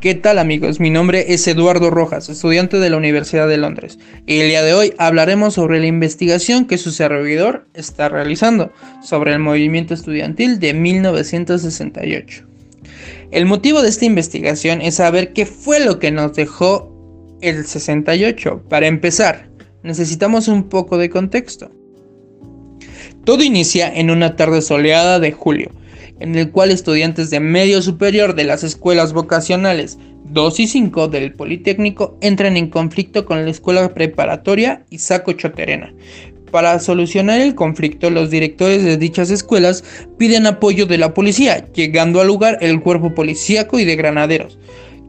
¿Qué tal, amigos? Mi nombre es Eduardo Rojas, estudiante de la Universidad de Londres, y el día de hoy hablaremos sobre la investigación que su servidor está realizando sobre el movimiento estudiantil de 1968. El motivo de esta investigación es saber qué fue lo que nos dejó el 68. Para empezar, necesitamos un poco de contexto. Todo inicia en una tarde soleada de julio, en el cual estudiantes de medio superior de las escuelas vocacionales 2 y 5 del Politécnico entran en conflicto con la escuela preparatoria Isaac Ochoterena. Para solucionar el conflicto, los directores de dichas escuelas piden apoyo de la policía, llegando al lugar el cuerpo policíaco y de granaderos,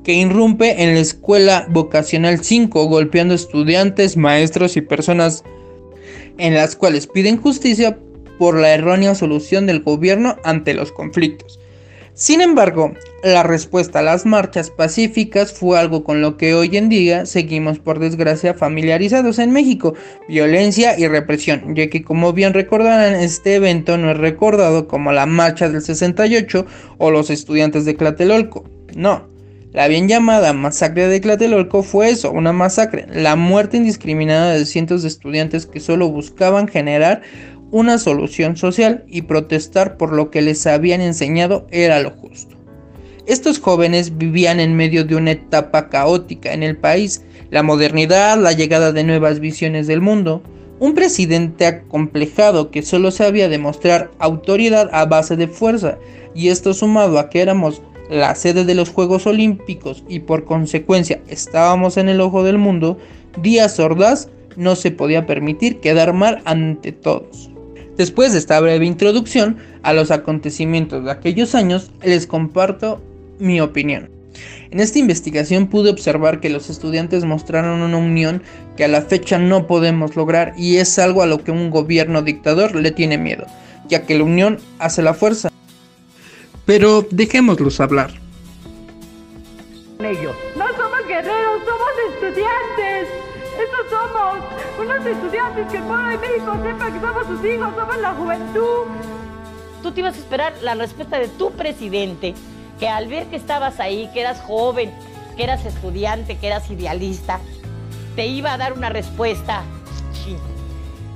que irrumpe en la escuela vocacional 5, golpeando estudiantes, maestros y personas en las cuales piden justicia por la errónea solución del gobierno ante los conflictos. Sin embargo, la respuesta a las marchas pacíficas fue algo con lo que hoy en día seguimos, por desgracia, familiarizados en México: violencia y represión, ya que, como bien recordarán, este evento no es recordado como la marcha del 68 o los estudiantes de Tlatelolco. No, la bien llamada masacre de Tlatelolco fue eso, una masacre, la muerte indiscriminada de cientos de estudiantes que solo buscaban generar una solución social y protestar por lo que les habían enseñado era lo justo. Estos jóvenes vivían en medio de una etapa caótica en el país: la modernidad, la llegada de nuevas visiones del mundo, un presidente acomplejado que solo sabía demostrar autoridad a base de fuerza, y esto sumado a que éramos la sede de los Juegos Olímpicos y por consecuencia estábamos en el ojo del mundo. Díaz Ordaz no se podía permitir quedar mal ante todos. Después de esta breve introducción a los acontecimientos de aquellos años, les comparto mi opinión. En esta investigación pude observar que los estudiantes mostraron una unión que a la fecha no podemos lograr, y es algo a lo que un gobierno dictador le tiene miedo, ya que la unión hace la fuerza. Pero dejémoslos hablar. Ellos. No somos guerreros, somos estudiantes. Estos somos unos estudiantes que el pueblo de México sepa que somos sus hijos, somos la juventud. Tú te ibas a esperar la respuesta de tu presidente, que al ver que estabas ahí, que eras joven, que eras estudiante, que eras idealista, te iba a dar una respuesta,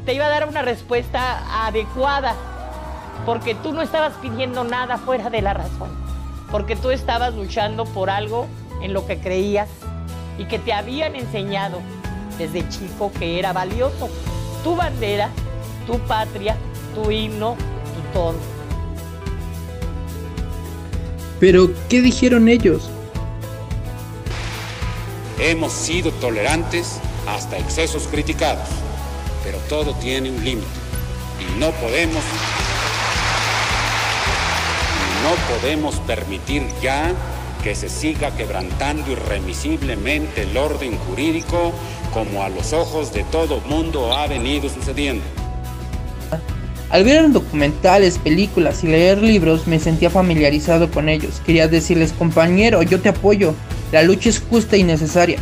te iba a dar una respuesta adecuada, porque tú no estabas pidiendo nada fuera de la razón, porque tú estabas luchando por algo en lo que creías y que te habían enseñado desde chico que era valioso: tu bandera, tu patria, tu himno, tu todo. ¿Pero qué dijeron ellos? Hemos sido tolerantes hasta excesos criticados, pero todo tiene un límite y no podemos permitir ya que se siga quebrantando irremisiblemente el orden jurídico, como a los ojos de todo mundo ha venido sucediendo. Al ver documentales, películas y leer libros, me sentía familiarizado con ellos. Quería decirles: compañero, yo te apoyo, la lucha es justa y necesaria.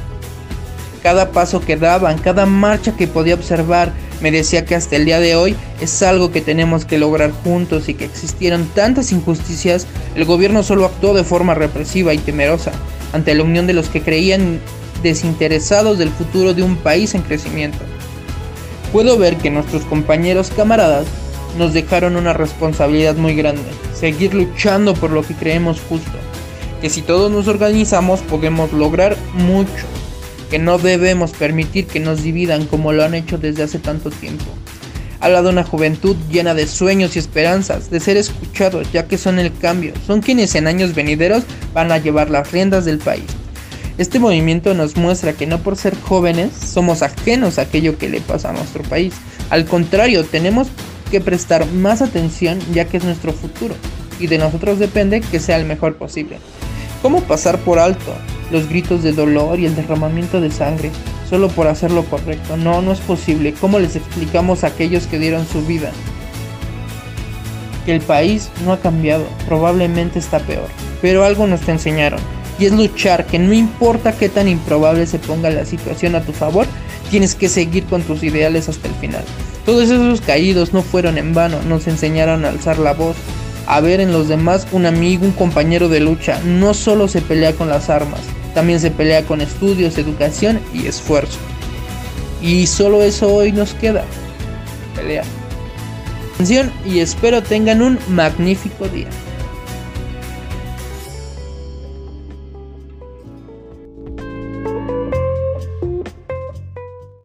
Cada paso que daban, cada marcha que podía observar, me decía que hasta el día de hoy es algo que tenemos que lograr juntos, y que existieron tantas injusticias, el gobierno solo actuó de forma represiva y temerosa ante la unión de los que creían desinteresados del futuro de un país en crecimiento. Puedo ver que nuestros compañeros camaradas nos dejaron una responsabilidad muy grande: seguir luchando por lo que creemos justo, que si todos nos organizamos podemos lograr mucho, que no debemos permitir que nos dividan como lo han hecho desde hace tanto tiempo. Habla de una juventud llena de sueños y esperanzas, de ser escuchados, ya que son el cambio, son quienes en años venideros van a llevar las riendas del país. Este movimiento nos muestra que no por ser jóvenes somos ajenos a aquello que le pasa a nuestro país. Al contrario, tenemos que prestar más atención, ya que es nuestro futuro y de nosotros depende que sea el mejor posible. ¿Cómo pasar por alto los gritos de dolor y el derramamiento de sangre solo por hacer lo correcto? No es posible. ¿Cómo les explicamos a aquellos que dieron su vida que el país no ha cambiado, probablemente está peor? Pero algo nos te enseñaron, y es luchar, que no importa qué tan improbable se ponga la situación a tu favor, tienes que seguir con tus ideales hasta el final. Todos esos caídos no fueron en vano, nos enseñaron a alzar la voz, a ver en los demás un amigo, un compañero de lucha. No solo se pelea con las armas, también se pelea con estudios, educación y esfuerzo. Y solo eso hoy nos queda, pelear. Atención y espero tengan un magnífico día.